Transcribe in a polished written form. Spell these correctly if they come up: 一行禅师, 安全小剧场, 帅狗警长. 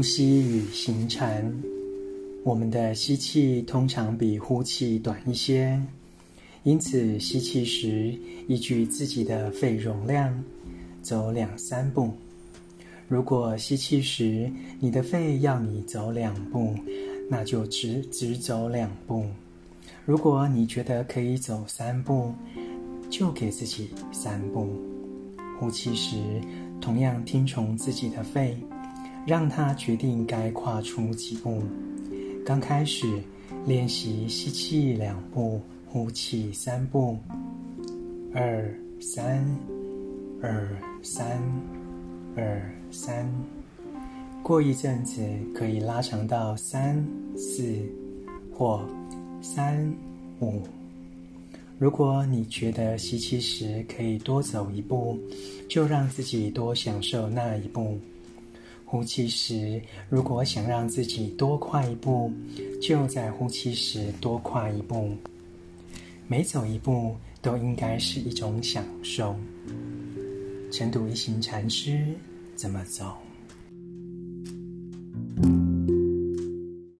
呼吸与行禅，我们的吸气通常比呼气短一些，因此吸气时依据自己的肺容量走2-3步。如果吸气时你的肺要你走2步，那就只走2步。如果你觉得可以走3步，就给自己3步。呼气时同样听从自己的肺，让它决定该跨出几步。刚开始练习吸气2步，呼气3步，2、3、2、3、2、3。过一阵子可以拉长到3、4或3、5。如果你觉得吸气时可以多走一步，就让自己多享受那一步。呼气时，如果想让自己多跨一步，就在呼气时多跨一步。每走一步都应该是一种享受。晨读一行禅师怎么走？